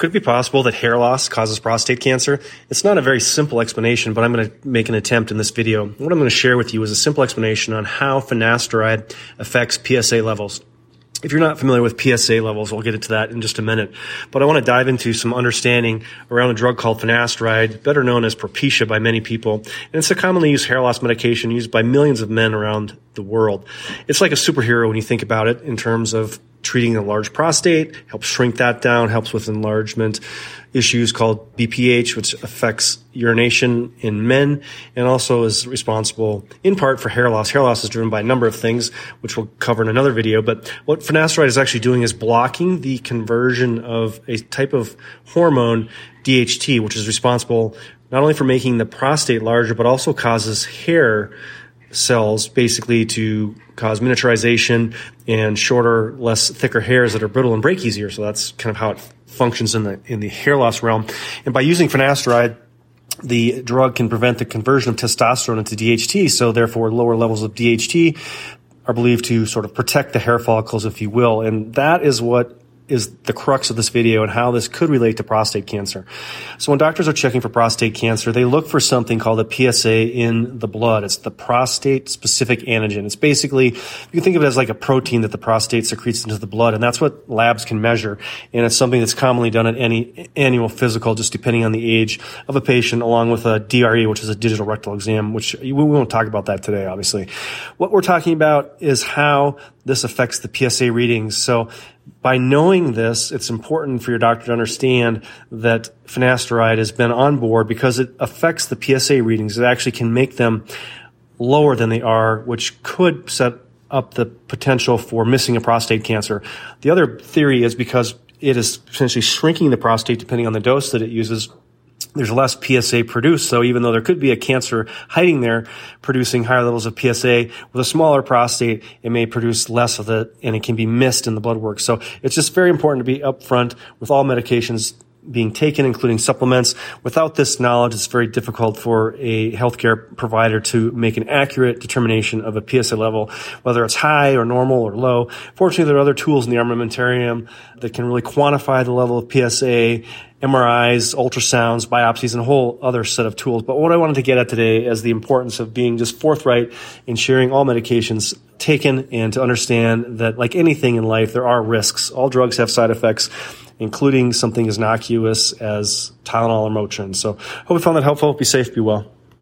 Could it be possible that hair loss causes prostate cancer? It's not a very simple explanation, but I'm going to make an attempt in this video. What I'm going to share with you is a simple explanation on how finasteride affects PSA levels. If you're not familiar with PSA levels, we'll get into that in just a minute. But I want to dive into some understanding around a drug called finasteride, better known as Propecia by many people. And it's a commonly used hair loss medication used by millions of men around the world. It's like a superhero when you think about it in terms of treating a large prostate, helps shrink that down, helps with enlargement issues called BPH, which affects urination in men, and also is responsible in part for hair loss. Hair loss is driven by a number of things, which we'll cover in another video. But what finasteride is actually doing is blocking the conversion of a type of hormone, DHT, which is responsible not only for making the prostate larger, but also causes hair cells basically to cause miniaturization and shorter, less thicker hairs that are brittle and break easier. So that's kind of how it functions in the hair loss realm. And by using finasteride, the drug can prevent the conversion of testosterone into DHT. So therefore, lower levels of DHT are believed to sort of protect the hair follicles, if you will. And that is what is the crux of this video and how this could relate to prostate cancer. So when doctors are checking for prostate cancer, they look for something called a PSA in the blood. It's the prostate-specific antigen. It's basically, you can think of it as like a protein that the prostate secretes into the blood, and that's what labs can measure. And it's something that's commonly done at any annual physical, just depending on the age of a patient, along with a DRE, which is a digital rectal exam, which we won't talk about that today, obviously. What we're talking about is how this affects the PSA readings. So by knowing this, it's important for your doctor to understand that finasteride has been on board because it affects the PSA readings. It actually can make them lower than they are, which could set up the potential for missing a prostate cancer. The other theory is because it is potentially shrinking the prostate depending on the dose that it uses. There's less PSA produced, so even though there could be a cancer hiding there, producing higher levels of PSA, with a smaller prostate, it may produce less of it, and it can be missed in the blood work. So it's just very important to be upfront with all medications being taken, including supplements. Without this knowledge, it's very difficult for a healthcare provider to make an accurate determination of a PSA level, whether it's high or normal or low. Fortunately, there are other tools in the armamentarium that can really quantify the level of PSA, MRIs, ultrasounds, biopsies, and a whole other set of tools. But what I wanted to get at today is the importance of being just forthright in sharing all medications taken and to understand that, like anything in life, there are risks. All drugs have side effects, including something as innocuous as Tylenol or Motrin. So hope you found that helpful. Be safe, be well.